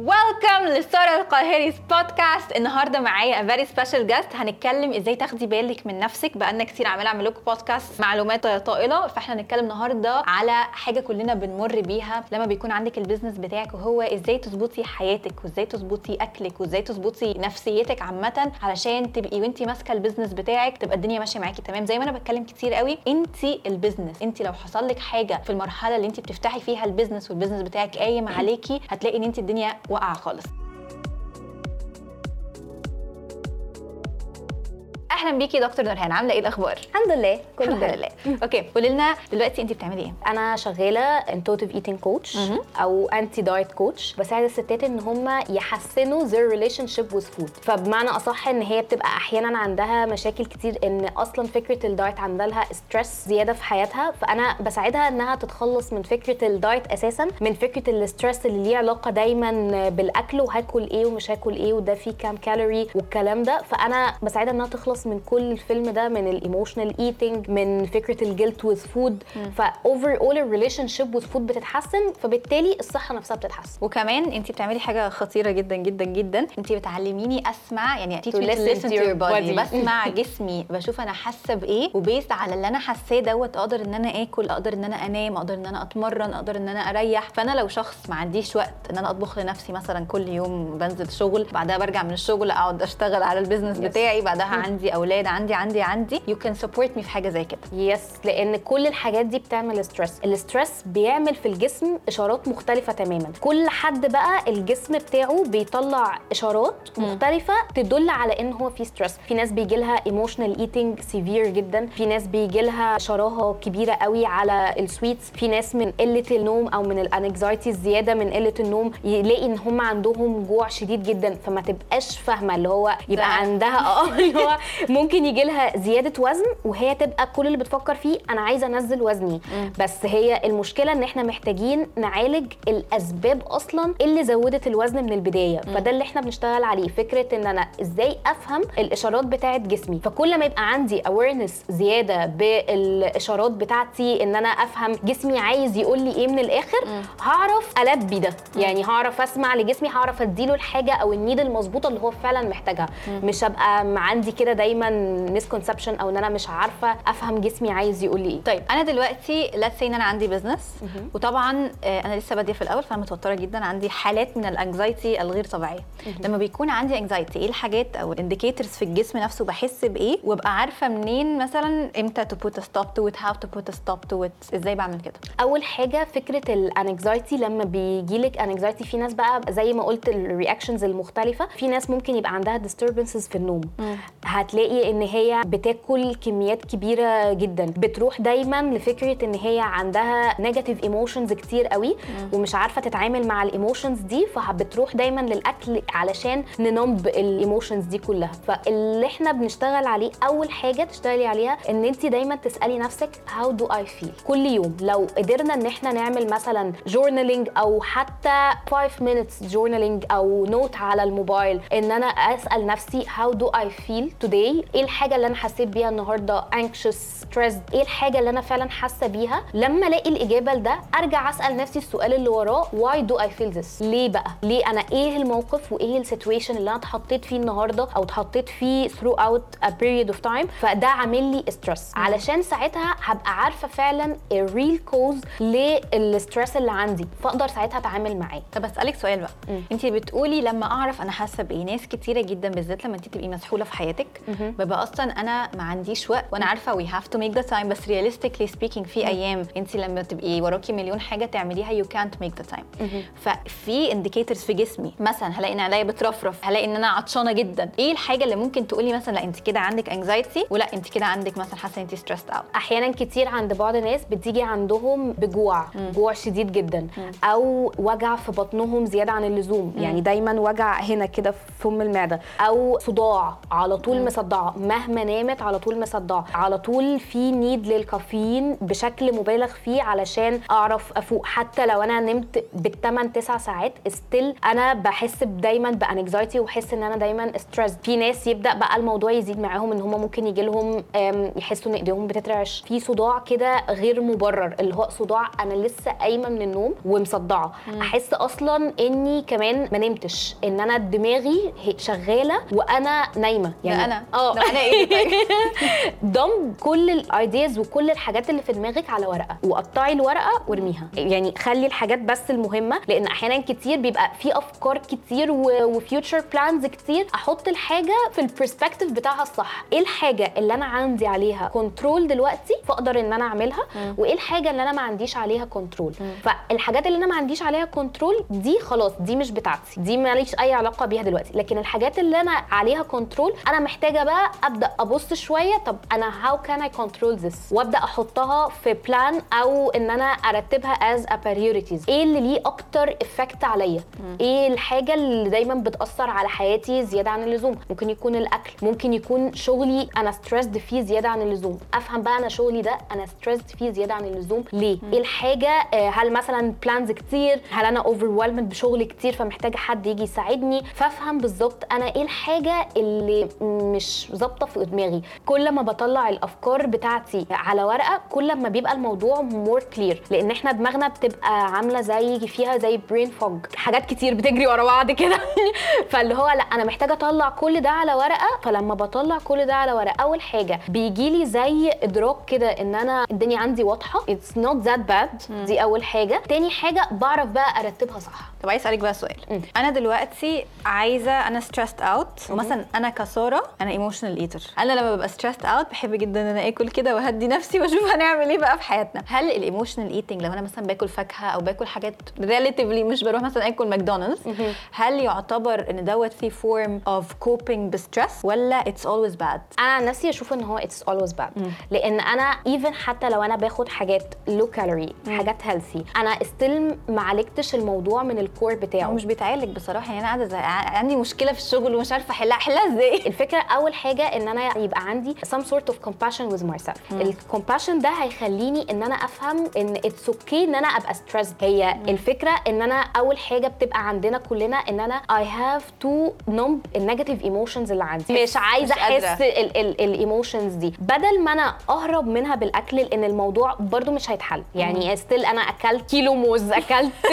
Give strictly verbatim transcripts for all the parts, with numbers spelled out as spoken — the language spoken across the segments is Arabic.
ويلكم للسارة القاهري's بودكاست. النهارده معايا فيري سبيشال جاست، هنتكلم ازاي تاخدي بالك من نفسك. بقالنا كتير عماله اعمل لكم بودكاست معلومات طائله، فاحنا هنتكلم النهارده على حاجه كلنا بنمر بيها لما بيكون عندك البيزنس بتاعك، وهو ازاي تظبطي حياتك وازاي تظبطي اكلك وازاي تظبطي نفسيتك عامه، علشان تبقي وانت ماسكه البيزنس بتاعك تبقى الدنيا ماشيه معاكي تمام. زي ما انا بتكلم كتير قوي، انت البيزنس، انت لو حصل لك حاجه في المرحله اللي انت بتفتحي فيها البيزنس والبيزنس بتاعك قايم عليكي، هتلاقي ان انت الدنيا وقع خالص. اهلا بيكي دكتور نورهان، عامله ايه الاخبار؟ الحمد لله كله تمام. اوكي، قولي لنا دلوقتي انت بتعملي ايه؟ انا شغاله انتوتيف ايتين كوتش او انتي دايت كوتش، بساعد الستات ان هم يحسنوا ذير ريليشن شيب وذ فود. فبمعنى اصح ان هي بتبقى احيانا عندها مشاكل كتير، ان اصلا فكره الدايت عندها لها ستريس زياده في حياتها، فانا بساعدها انها تتخلص من فكره الدايت اساسا، من فكره الستريس اللي ليه علاقه دايما بالاكل وهاكل ايه ومش هاكل ايه وده فيه كام كالوري والكلام ده. فانا بساعدها انها تخلص من كل الفيلم ده، من الايموشنال ايتينج، من فكره الجلت وذ فود. فاوفر اول الريليشن شيب وذ فود بتتحسن، فبالتالي الصحه نفسها بتتحسن. وكمان انت بتعملي حاجه خطيره جدا جدا جدا، انت بتعلميني اسمع، يعني تو ليسن تو يور بودي. بسمع جسمي، بشوف انا حاسه بايه، وبيست على اللي انا حاساه دوت اقدر ان انا اكل، اقدر ان انا انام، اقدر ان انا اتمرن، اقدر ان انا اريح. فانا لو شخص ما عنديش وقت ان انا اطبخ لنفسي مثلا، كل يوم بنزل شغل، بعدها برجع من الشغل اقعد اشتغل على البيزنس بتاعي، بعدها عندي اولاد، عندي عندي عندي يو كان سبورت مي في حاجه زي كده. يس، لان كل الحاجات دي بتعمل ستريس. الستريس بيعمل في الجسم اشارات مختلفه تماما، كل حد بقى الجسم بتاعه بيطلع اشارات مختلفه تدل على ان هو في ستريس. في ناس بيجيلها ايموشنال ايتينج سيفير جدا، في ناس بيجيلها شراهه كبيره قوي على السويتس، في ناس من قله النوم او من الانكزايتي الزياده من قله النوم يلاقي ان هم عندهم جوع شديد جدا، فما تبقاش فاهمه اللي هو يبقى عندها اه ممكن يجي لها زياده وزن، وهي تبقى كل اللي بتفكر فيه انا عايزه انزل وزني. بس هي المشكله ان احنا محتاجين نعالج الاسباب اصلا اللي زودت الوزن من البدايه. فده اللي احنا بنشتغل عليه، فكره ان انا ازاي افهم الاشارات بتاعه جسمي. فكل ما يبقى عندي اويرنس زياده بالاشارات بتاعتي، ان انا افهم جسمي عايز يقول لي ايه من الاخر، هعرف البي ده. يعني هعرف اسمع لجسمي، هعرف اديله الحاجه او النيد المظبوطه اللي هو فعلا محتاجها. مش هبقى عندي كده دايما مسكونسبشن او ان انا مش عارفه افهم جسمي عايز يقول لي ايه. طيب انا دلوقتي لاتس سي ان انا عندي بزنس، وطبعا انا لسه باديه في الاول، فانا متوتره جدا، عندي حالات من الانكزايتي الغير طبيعيه. لما بيكون عندي انكزايتي، ايه الحاجات او الانديكيتورز في الجسم نفسه بحس بايه، وابقى عارفه منين مثلا امتى تو بوت ستوب تو ات، هاو تو بوت ستوب تو ات، ازاي بعمل كده؟ اول حاجه فكره الانكزايتي. لما بيجي لك انكزايتي، في ناس بقى زي ما قلت الرياكشنز المختلفه، في ناس ممكن يبقى عندها ديستربنسز في النوم. هتلاقي ان هي بتاكل كميات كبيره جدا، بتروح دايما لفكره ان هي عندها نيجاتيف ايموشنز كتير قوي ومش عارفه تتعامل مع الايموشنز دي، فبتروح دايما للاكل علشان ننمب الايموشنز دي كلها. فاللي احنا بنشتغل عليه، اول حاجه تشتغلي عليها ان انت دايما تسالي نفسك هاو دو اي فيل. كل يوم لو قدرنا ان احنا نعمل مثلا جورنالينج، او حتى خمسة مينتس جورنالينج او نوت على الموبايل، ان انا اسال نفسي هاو دو اي فيل today، ايه الحاجه اللي انا حسيت بيها النهارده anxious stressed، ايه الحاجه اللي انا فعلا حاسه بيها. لما الاقي الاجابه لده، ارجع اسال نفسي السؤال اللي وراه why do I feel this. ليه بقى، ليه انا، ايه الموقف وايه السيتويشن اللي انا اتحطيت فيه النهارده او اتحطيت فيه throughout a period of time، فده عامل لي stress. علشان ساعتها هبقى عارفه فعلا real cause للستريس اللي عندي، فاقدر ساعتها اتعامل معاه. طب اسالك سؤال بقى، انت بتقولي لما اعرف انا حاسه بايه. ناس كتيره جدا بالذات لما انت تبقي مسحوله في حياتك، ببقى اصلا انا ما عنديش وقت، وانا عارفه وي هاف تو ميك ذا تايم، بس رياليستيكلي سبيكينج في ايام انت لما تبقي وراكي مليون حاجه تعمليها يو كانت ميك ذا تايم. ففي انديكيتورز في جسمي، مثلا هلاقي ان عينيا بترفرف، هلاقي ان انا عطشانه جدا. ايه الحاجه اللي ممكن تقولي مثلا لا انت كده عندك انكزايتي، ولا انت كده عندك مثلا حاسه انت ستريسد اوت؟ احيانا كتير عند بعض الناس بتيجي عندهم بجوع، مم. جوع شديد جدا، مم. او وجع في بطنهم زياده عن اللزوم، مم. يعني دايما وجع هنا كده في فم المعده، او صداع على طول، مم. مصدع مصدعه، مهما نامت على طول مصدعه، على طول في نيد للكافيين بشكل مبالغ فيه علشان اعرف افوق. حتى لو انا نمت بالثمان تسع ساعات استيل انا بحس دايما بانكزايتي وبحس ان انا دايما ستريس. في ناس يبدا بقى الموضوع يزيد معاهم ان هم ممكن يجي لهم يحسوا ان ايديهم بتترعش، في صداع كده غير مبرر اللي هو صداع انا لسه قايمه من النوم ومصدعه، احس اصلا اني كمان ما نمتش، ان انا دماغي شغاله وانا نايمه. يعني انا اه انا ايه ضم كل الايديز وكل الحاجات اللي في دماغك على ورقه، وقطعي الورقه وارميها. يعني خلي الحاجات بس المهمه، لان احيانا كتير بيبقى في افكار كتير وفيوتشر بلانز كتير. احط الحاجه في البرسبكتيف بتاعها الصح، ايه الحاجه اللي انا عندي عليها كنترول دلوقتي فاقدر ان انا اعملها، وايه الحاجه اللي انا ما عنديش عليها كنترول. فالحاجات اللي انا ما عنديش عليها كنترول دي خلاص دي مش بتاعتي، دي ماليش اي علاقه بيها دلوقتي. لكن الحاجات اللي انا عليها كنترول انا محتاجه بقى ابدا ابص شويه، طب انا هاو كان اي كنترول ذس، وابدا احطها في بلان او ان انا ارتبها از ا بريوريتيز. ايه اللي ليه اكتر افكت عليا، ايه الحاجه اللي دايما بتاثر على حياتي زياده عن اللزوم، ممكن يكون الاكل، ممكن يكون شغلي انا ستريسد فيه زياده عن اللزوم. افهم بقى انا شغلي ده انا ستريسد فيه زياده عن اللزوم ليه، ايه الحاجه، هل مثلا بلانز كتير، هل انا اوفرويلمد بشغل كتير فمحتاجه حد يجي يساعدني. فافهم بالظبط انا ايه الحاجه اللي مش ظابطه في دماغي. كل ما بطلع الافكار بتاعتي على ورقه كل ما بيبقى الموضوع مور كلير، لان احنا دماغنا بتبقى عامله زي فيها زي برين فوج، حاجات كتير بتجري ورا بعض كده فاللي هو لا انا محتاجه اطلع كل ده على ورقه. فلما بطلع كل ده على ورقه اول حاجه بيجي لي زي ادراك كده ان انا الدنيا عندي واضحه، اتس نوت ذات باد، دي اول حاجه. تاني حاجه بعرف بقى ارتبها صح. طب عايز اسالك بقى سؤال، م. انا دلوقتي عايزه انا ستريسد اوت، ومثلا انا كساره انا ايموشنال ايتر، انا لما ببقى ستريسد اوت بحب جدا ان انا اكل كده وهدي نفسي واشوف هنعمل ايه بقى في حياتنا. هل الايموشنال ايتنج لو انا مثلا باكل فاكهه او باكل حاجات ريليتيفلي، مش بروح مثلا اكل ماكدونالدز، هل يعتبر ان دوت في فورم اوف كوبينج بستريس ولا اتس اولويز باد؟ انا عن نفسي اشوف ان هو اتس اولويز باد، لان انا ايفن حتى لو انا باخد حاجات لو كالوري، حاجات هيلثي، انا استيل ما عالجتش الموضوع من الكور بتاعه. مش بيتعالج بصراحه، يعني انا قاعده عندي مشكله في الشغل ومش عارفه احلها احلها ازاي. الفكره اول حاجه ان انا يبقى عندي some sort of compassion with myself. الكومباشن ده هيخليني ان انا افهم ان اتس اوكي ان انا ابقى ستريس. هي مم. الفكره ان انا اول حاجه بتبقى عندنا كلنا ان انا I have to numb النيجاتيف ايموشنز اللي عندي، مش عايزه احس الايموشنز دي، بدل ما انا اهرب منها بالاكل، لان الموضوع برده مش هيتحل. يعني ستيل انا اكلت كيلو موز، اكلت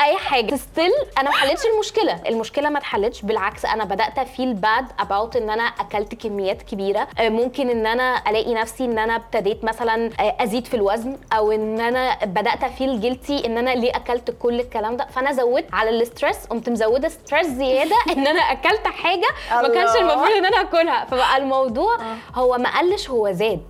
اي حاجه، ستيل انا ما حلتش المشكله، المشكله ما اتحلتش، بالعكس انا بدات افيل باد اباوت ان انا اكلت كميات كبيره. ممكن ان انا الاقي نفسي ان انا ابتديت مثلا ازيد في الوزن، او ان انا بدات افيل جلتي ان انا ليه اكلت كل الكلام ده، فانا زودت على الاسترس، قمت مزوده ستريس زياده ان انا اكلت حاجه ما كانش المفروض ان انا اكلها، فبقى الموضوع هو ما قلش هو زاد.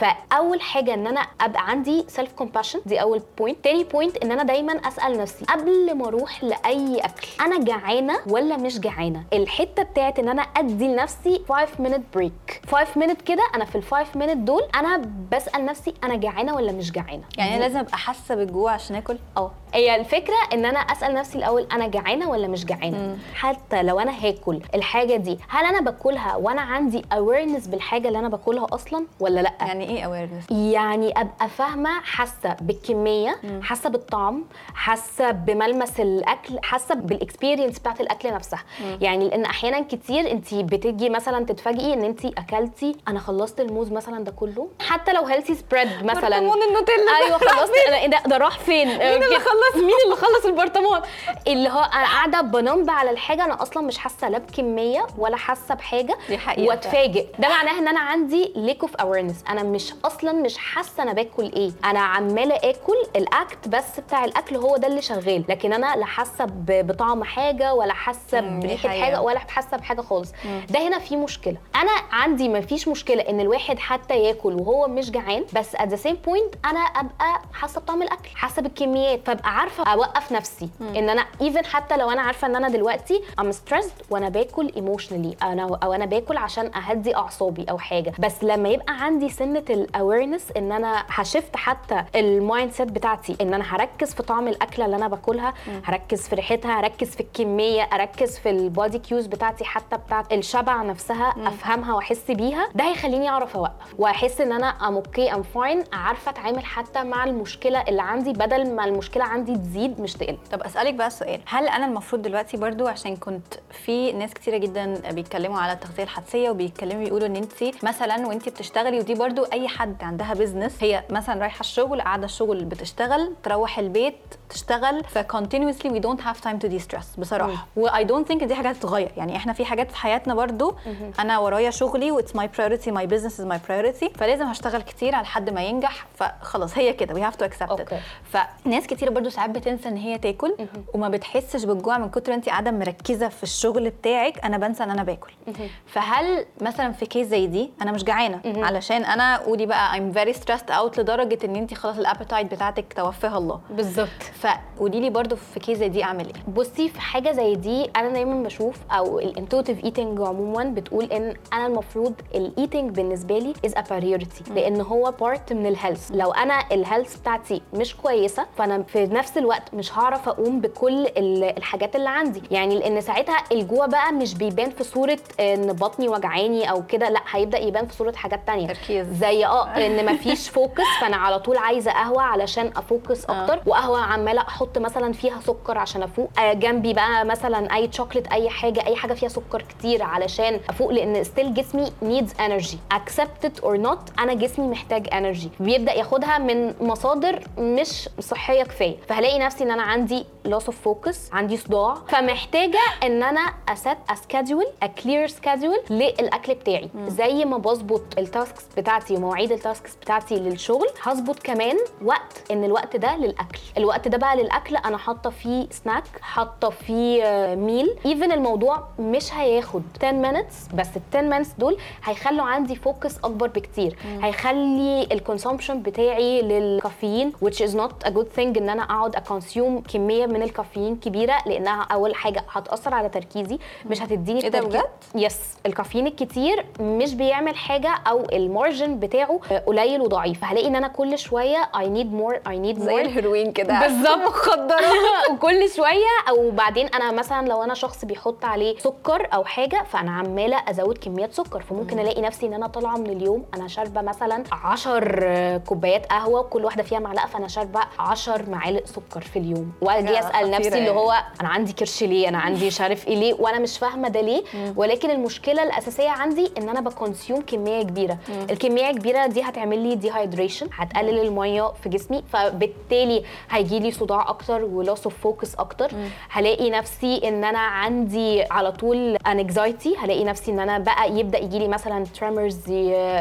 فاول حاجه ان انا ابقى عندي سيلف كومباشن، دي اول بوينت. تاني بوينت ان انا دايما اسال نفسي قبل ما اروح لاي اكل انا جعانه ولا مش جعانه. الحته بتاعت ان انا ادي لنفسي five minute break، five minute كده، انا في ال five minute دول انا بسال نفسي انا جعانه ولا مش جعانه. يعني لازم ابقى حاسه بالجوع عشان اكل. اه هي الفكره ان انا اسال نفسي الاول انا جعانه ولا مش جعانه. حتى لو انا هاكل الحاجه دي، هل انا باكلها وانا عندي awareness بالحاجه اللي انا باكلها اصلا ولا لا؟ يعني ايه awareness؟ يعني ابقى فاهمه، حاسه بالكميه، حاسه بالطعم، حاسه بملمس الاكل، حاسه بالاكسبيرينس بتاعت الاكل نفسها. مم. يعني لان احيانا كتير انت بتيجي مثلا تتفاجئي ان انت اكلتي، انا خلصت الموز مثلا ده كله، حتى لو هيلثي سبريد مثلا، برطمان النوتيلا، ايوه خلصت انا ده, ده راح فين؟ مين اللي خلص مين اللي خلص البرطمان؟ اللي هو انا قاعده بنمب على الحاجه، انا اصلا مش حاسه لا بكميه ولا حاسه بحاجه، واتفاجئ. ده معناه ان انا عندي ليك اوف اويرنس، انا مش اصلا مش حاسه انا باكل ايه، انا عماله اكل، الاكت بس بتاع الاكل هو ده اللي شغال، لكن انا لا حاسه بطعم حاجه ولا حاسه بريحه حاجه ولا حاسه بحاجه خالص. مم. ده هنا في مشكله. انا عندي ما فيش مشكله ان الواحد حتى ياكل وهو مش جعان، بس ات ذا سيم بوينت انا ابقى حاسه بطعم الاكل، حاسه بالكميات، فابقى عارفه اوقف نفسي. مم. ان انا ايفن حتى لو انا عارفه ان انا دلوقتي ام ستريسد وانا باكل ايموشنالي، انا او انا باكل عشان اهدي اعصابي او حاجه، بس لما يبقى عندي سنه الاويرنس ان انا هشفت حتى المايند سيت بتاعتي، ان انا هركز في طعم الاكله اللي انا باكلها، مم. هركز في ريحتها، هركز في الكميه، اركز في البادي كيوز بتاعتي، حتى بتاعت الشبع نفسها، الاقيها مم. افهمها واحس بيها، ده هيخليني اعرف اوقف واحس ان انا ام اوكي ام فاين، عارفه اتعامل حتى مع المشكله اللي عندي بدل ما المشكله عندي تزيد مش تقل. طب اسالك بقى سؤال، هل انا المفروض دلوقتي برضو، عشان كنت في ناس كتيره جدا بيتكلموا على التغذيه الحدسيه وبيتكلموا بيقولوا ان انت مثلا وانت بتشتغلي، ودي برضو اي حد عندها بيزنس، هي مثلا رايحه الشغل قاعده الشغل بتشتغل تروح البيت تشتغل، ف continuously we don't have time to de-stress بصراحه، و I don't think دي حاجات تتغير. يعني احنا في حاجات في حياتنا برضو مم. انا ورايا شغلي و it's my priority my business is my priority، فلازم هشتغل كتير على حد ما ينجح، فخلاص هي كده we have to accept okay. it. فناس كتير برضو ساعات بتنسى ان هي تاكل مم. وما بتحسش بالجوع من كتر انت قاعده مركزه في الشغل بتاعك، انا بنسى ان انا باكل. مم. فهل مثلا في كيس زي دي انا مش جعانه مم. علشان انا قولي بقى I'm very stressed out لدرجه ان انت خلاص الابيتايت بتاعتك توفيها الله بالظبط، فقولي لي برضو في كيس زي دي اعمل ايه؟ بصي، في حاجه زي دي انا دايما بشوف، او الانتوتيف ايتنج عموما بتقول ان انا المفروض الايتنج بالنسبه لي از ا بريورتي، لان هو بارت من الهيلث. لو انا الهيلث بتاعتي مش كويسه، فانا في نفس الوقت مش هعرف اقوم بكل الحاجات اللي عندي، يعني لان ساعتها الجوع بقى مش بيبان في صوره ان بطني وجعاني او كده، لا هيبدا يبان في صوره حاجات ثانيه، زي اه ان مفيش فوكس، فانا على طول عايزه قهوه علشان افوكس اكتر، وقهوه عماله احط مثلا فيها سكر عشان افوق، جنبي بقى مثلا اي شوكليت اي حاجه اي حاجه فيها سكر كتير علشان افوق، لان ستيل جسمي نيدز انرجي accept it or not، انا جسمي محتاج انرجي، بيبدا ياخدها من مصادر مش صحيه كفايه، فهلاقي نفسي ان انا عندي loss of focus، عندي صداع، فمحتاجه ان انا اسات اسكادول اكلير سكادول للاكل بتاعي. م. زي ما بظبط التاسكس بتاعتي ومواعيد التاسكس بتاعتي للشغل، هظبط كمان وقت ان الوقت ده للاكل، الوقت ده بقى للاكل انا حاطه فيه سناك، حاطه فيه ميل، ايفن الموضوع مش هياخد ten minutes، بس ال ten minutes دول هيخلوا عندي فوكس اكبر بكتير، مم. هيخلي الكونسومبشن بتاعي للكافيين which is not a good thing ان انا اقعد اكونسيوم كميه من الكافيين كبيره، لانها اول حاجه هتاثر على تركيزي، مش هتديني. ايه ده بجد؟ يس، الكافيين الكتير مش بيعمل حاجه، او المارجن بتاعه قليل وضعيف، هلاقي ان انا كل شويه I need more I need more زي الهيروين كده بالظبط، مخدرات وكل شويه. او بعدين انا مثلا لو انا شخص بيحط عليه سكر او حاجه، فانا عماله ازود كميات سكر، فممكن الاقي نفسي ان انا طالعه من اليوم انا شاربه مثلا عشر كوبايات قهوه كل واحده فيها معلقه، فانا شاربه عشر معالق سكر في اليوم، واجي اسال نفسي يعني. اللي هو انا عندي كرش ليه، انا عندي مش عارف ايه ليه، وانا مش فاهمه ده ليه، مم. ولكن المشكله الاساسيه عندي ان انا بكونسيوم كميه كبيره، مم. الكميه الكبيره دي هتعمل لي ديهايدريشن، هتقلل الميه في جسمي، فبالتالي هيجي لي صداع اكتر ولاس اوف فوكس اكتر، مم. هلاقي نفسي ان انا عندي على طول انكزايتي، هلاقي نفسي ان انا بقى يبدا يجي لي مثلا تريمرز،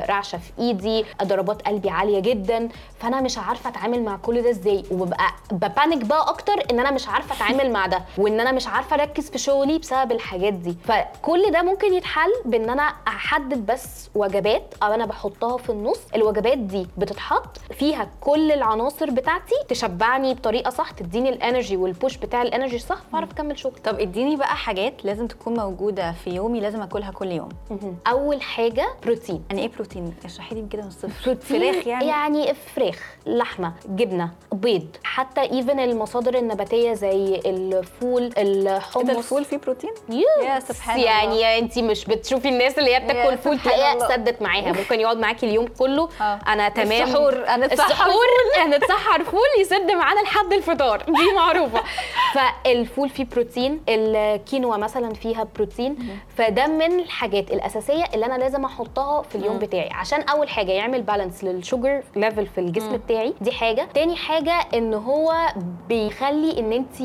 رعشه في ايدي، ضربات قلبي عاليه جدا، فانا مش عارفه اتعامل مع كل ده ازاي، وببقى ببانيك بقى اكتر ان انا مش عارفه اتعامل مع ده، وان انا مش عارفه اركز في شغلي بسبب الحاجات دي. فكل ده ممكن يتحل بان انا احدد بس وجبات، او انا بحطها في النص، الوجبات دي بتتحط فيها كل العناصر بتاعتي تشبعني بطريقه صح، تديني الانرجي والبوش بتاع الانرجي صح، فاعرف اكمل شغل. طب اديني بقى حاجات لازم تكون موجوده في يومي، لازم اكلها كل يوم. مم. اول حاجه بروتين. انا ايه بروتين؟ اشرحي لي كده من الصفر. فراخ يعني؟ يعني فراخ، لحمه، جبنه، بيض، حتى ايفن المصادر النباتيه زي الفول، الحمص. كده الفول فيه بروتين؟ يا سبحان الله، يعني انت مش بتشوفي الناس اللي هي بتاكل فول تلاقيها سدت معاها، ممكن يقعد معاكي اليوم كله. آه. انا تمام، السحور انا اتسحر فول يسد معانا لحد الفطار، دي معروفه. فالفول فيه بروتين، الكينوا مثلا فيها بروتين، مم. فده من الحاجات الاساسيه اللي انا لازم احطها في اليوم مم. بتاعي، عشان اول حاجه يعمل بالانس للشوجر ليفل في الجسم مم. بتاعي، دي حاجه. تاني حاجه ان هو بيخلي ان انت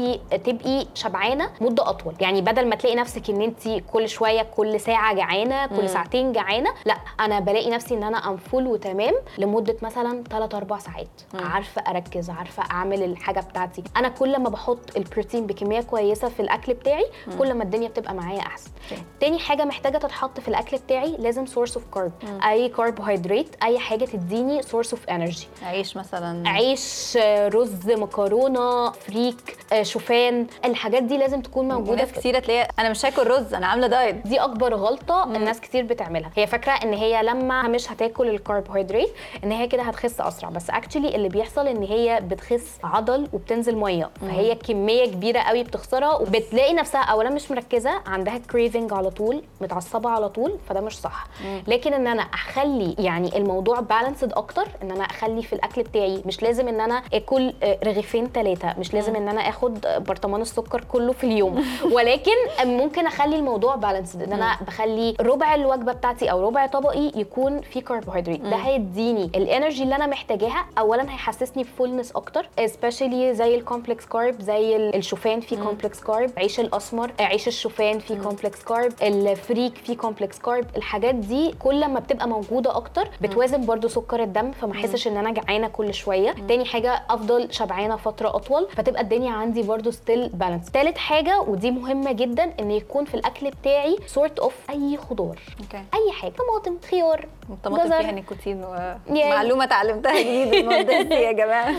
تبقي شبعانه مده اطول، يعني بدل ما تلاقي نفسك ان انت كل شويه كل ساعه جعانه كل مم. ساعتين جعانه، لا انا بلاقي نفسي ان انا ام فول وتمام لمده مثلا تلات اربع ساعات، مم. عارفه اركز، عارفه اعمل الحاجه بتاعتي. انا كل ما بحط البروتين بكميه كويسه في الاكل بتاعي، مم. كل ما الدنيا بتبقى معايا احسن. مم. تاني حاجه محتاجه تتحط في الاكل بتاعي، لازم سورس اوف كارب، اي كاربوهيدرات، اي حاجه تديني سورس اوف انرجي، عيش مثلا، عيش، رز، مكرونه، فريك، شوفان، الحاجات دي لازم تكون موجوده. ناس كتير تلاقي انا مش هاكل رز، انا عامله دايت، دي اكبر غلطه مم. الناس كتير بتعملها، هي فاكره ان هي لما مش هتاكل الكربوهيدرات ان هي كده هتخس اسرع، بس اكشلي اللي بيحصل ان هي بتخس عضل وبتنزل ميه، فهي كميه كبيره قوي بتخسرها، وبتلاقي نفسها اولا مش مركزه، عندها كريفنج على طول، متعصبه على طول، فده مش صح. مم. لكن ان انا اخلي يعني الموضوع بالانسد اكتر، ان انا اخلي في الاكل بتاعي مش لازم ان انا اكل رغيفين ثلاثه، مش لازم مم. ان انا اخد برطمان السكر كله في اليوم، ولكن ممكن اخلي الموضوع بالانسد، ان انا بخلي ربع الوجبه بتاعتي او ربع طبقي يكون فيه كربوهيدرات، ده هيديني الانرجي اللي انا محتاجاها، اولا هيحسسني بفولنس اكتر، سبيشالي زي الكومبلكس كارب، زي الشوفان فيه كومبلكس كارب، عيش الاسمر، عيش الشوفان فيه كومبلكس كارب، الفريك فيه كومبلكس كارب، الحاجات دي كل ما بتبقى موجوده اكتر بتوازن برده سكر الدم، فما احسش ان انا جعانه كل شويه. تاني حاجه افضل شبعانه فتره اطول، فتبقى الدنيا عندي برده ستيل بالانس. تالت حاجه ودي مهمه جدا، ان يكون في الاكل بتاعي سورت اوف اي خضار، okay. اي حاجه، طماطم، خيار، الطماطم فيها نيكوتين ومعلومه اتعلمتها جديد المهندس يا جماعه.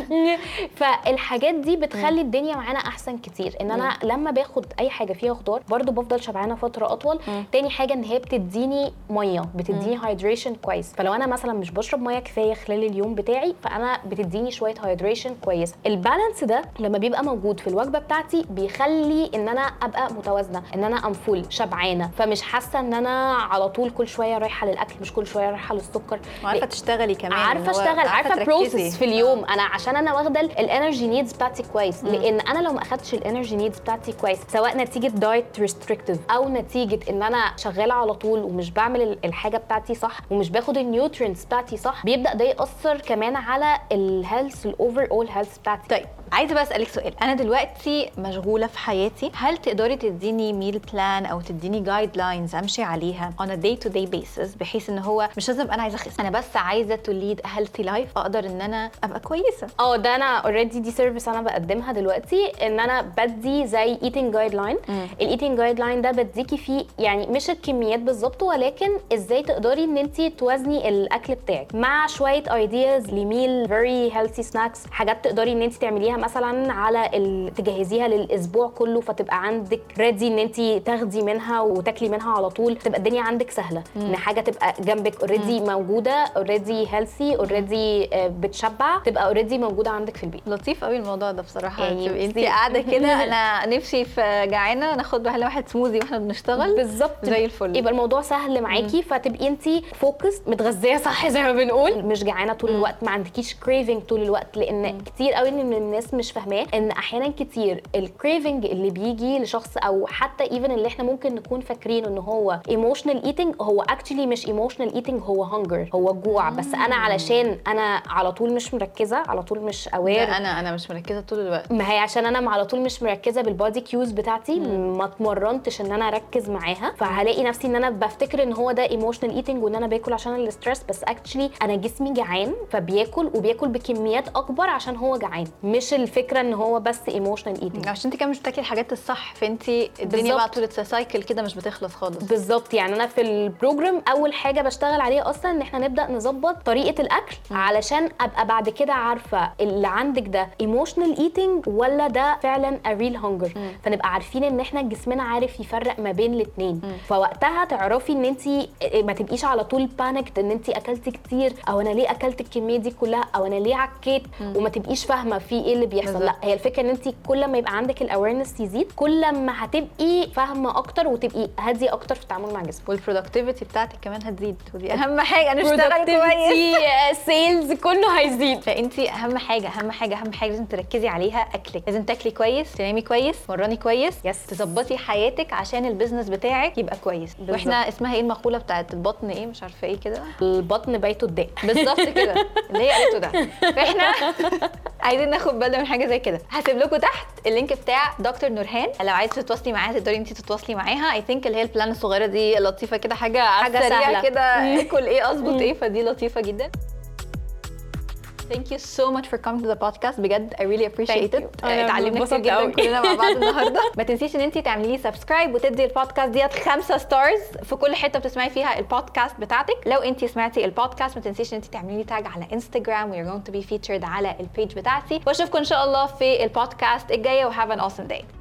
فالحاجات دي بتخلي الدنيا معانا احسن كتير، ان انا لما باخد اي حاجه فيها خضار برده بفضل شبعانه فتره اطول. تاني حاجه ان هي بتديني ميه، بتديني هايدريشن كويس، فلو انا مثلا مش بشرب ميه كفايه خلال اليوم بتاعي فانا بتديني شويه هايدريشن كويس. البالانس ده لما بيبقى موجود في الوجبه بتاعتي بيخلي ان انا ابقى متوازنه، ان انا امفول شبعانه، فمش حاسه ان انا على طول كل شويه رايحه للاكل، مش كل شويه رايحه للسكر، عارفه تشتغلي كمان، عارفه اشتغل، عارفه بروسس في اليوم، انا عشان انا واخده الانرجي نيدز بتاعتي كويس، لان انا لو ما اخدتش الانرجي نيدز بتاعتي كويس سواء نتيجه دايت ريستريكتيف او نتيجه ان انا شغاله على طول ومش بعمل الحاجه بتاعتي صح ومش باخد النيوترينتس بتاعتي صح، بيبدا ده ياثر كمان على الهيلث، الاوفر اول هيلث بتاعتي. طيب عايزه بقى اسالك سؤال، انا دلوقتي مشغوله في حياتي، هل تقدري تديني ميل بلان او تديني جايد لاينز امشي عليها on a day to day basis، بحيث ان هو مش لازم انا عايزه اخس، انا بس عايزه تو ليد هيلثي لايف، اقدر ان انا ابقى كويسه؟ اه ده انا اوريدي دي سيرفيس انا بقدمها دلوقتي، ان انا بدي زي ايتنج جايد لاين. الايتنج جايد لاين ده بديكي فيه يعني مش الكميات بالظبط، ولكن ازاي تقدري ان انت توازني الاكل بتاعك مع شويه ايدياز لميل فيري هيلثي سناكس، حاجات تقدري ان انت تعمليها مثلا على تجهزيها للاسبوع كله، فتبقى عندك ريدي ان انت تاخدي منها وتاكلي منها على طول، تبقى الدنيا عندك سهله، مم. ان حاجه تبقى جنبك اوريدي موجوده، اوريدي هيلثي، اوريدي بتشبع، تبقى اوريدي موجوده عندك في البيت. لطيف قوي الموضوع ده بصراحه، يعني انت قاعده كده انا نفسي في جعانه ناخد بقى واحد سموزي واحنا بنشتغل بالظبط زي الفل، يبقى الموضوع سهل معاكي، فتبقي انت فوكس متغذيه صح زي ما بنقول، مش جعانه طول الوقت، ما عندكيش كريفنج طول الوقت، لان مم. كتير قوي من الناس مش فاهماه ان احيانا كتير الكريفنج اللي بيجي لشخص او حتى ايفن اللي احنا ممكن نكون فاكرينه ان هو ايموشنال ايتنج، هو اكشلي مش ايموشنال ايتنج، هو هانجر، هو جوع، بس انا علشان انا على طول مش مركزه، على طول مش اوير، انا انا مش مركزه طول الوقت، ما هي عشان انا على طول مش مركزه بالبادي كيوز بتاعتي، ما اتمرنتش ان انا اركز معاها، فهلاقي نفسي ان انا بفتكر ان هو ده ايموشنال ايتنج وان انا باكل عشان الاسترس، بس اكشلي انا جسمي جعان فبياكل، وبياكل بكميات اكبر عشان هو جعان، مش الفكره ان هو بس ايموشنال ايتنج، عشان انت كمان مش بتاكلي الحاجات الصح، فانت الدنيا بقى طول السايكل كده مش بتخلص خالص. بالظبط، يعني انا في البروجرام اول حاجه بشتغل عليها اصلا ان احنا نبدا نظبط طريقه الاكل، م. علشان ابقى بعد كده عارفه اللي عندك ده ايموشنال ايتنج ولا ده فعلا اريل هانجر، فنبقى عارفين ان احنا جسمنا عارف يفرق ما بين الاثنين، فوقتها تعرفي ان انت ما تبقيش على طول بانكت ان انت اكلتي كتير، او انا ليه اكلت الكميه دي كلها، او انا ليه عكيت وما تبقيش فاهمه في ايه اللي بيحصل بالزبط. لا، هي الفكره ان انت كل ما يبقى عندك الاويرنس يزيد، كل ما هتبقي فاهمه اكتر وتبقي هاديه اكتر في التعامل مع جسمك، والبرودكتيفيتي بتاعتك كمان هتزيد، ودي اهم حاجه، انا اشتغل كويس، السيلز كله هيزيد، فانت اهم حاجه اهم حاجه اهم حاجه لازم تركزي عليها اكلك، لازم تاكلي كويس، تنامي كويس، تمرني كويس، yes. تظبطي حياتك عشان البيزنس بتاعك يبقى كويس بالزبط. واحنا اسمها ايه المقوله بتاعت البطن، ايه مش عارفه ايه كده، البطن بيته الداء، بالظبط كده اللي هي قالته ده، فاحنا عايزين ناخد بالنا من حاجه زي كده. هسيب لكم تحت اللينك بتاع دكتور نورهان، لو عايزه تتواصلي معاها تقدري انت تتواصلي معاها، اي ثينك اللي هي البلان الصغيره دي لطيفه كده، حاجه حاجه سريعه كده، اكل ايه اظبط ايه، فدي لطيفه جدا. Thank you so much for coming to the podcast. بجد I really appreciate it. اتعلمنا كتير جدا كلنا مع بعض النهارده. ما تنسيش ان انت تعملي لي سبسكرايب وتدي البودكاست ديت خمسة ستارز في كل حته بتسمعي فيها البودكاست بتاعتك. لو انت سمعتي البودكاست ما تنسيش ان انت تعملي لي تاج على انستغرام ويور جوينج تو بي فيتشرد على البيج بتاعتي. واشوفكم ان شاء الله في البودكاست الجايه. وهاف ان اوسم داي.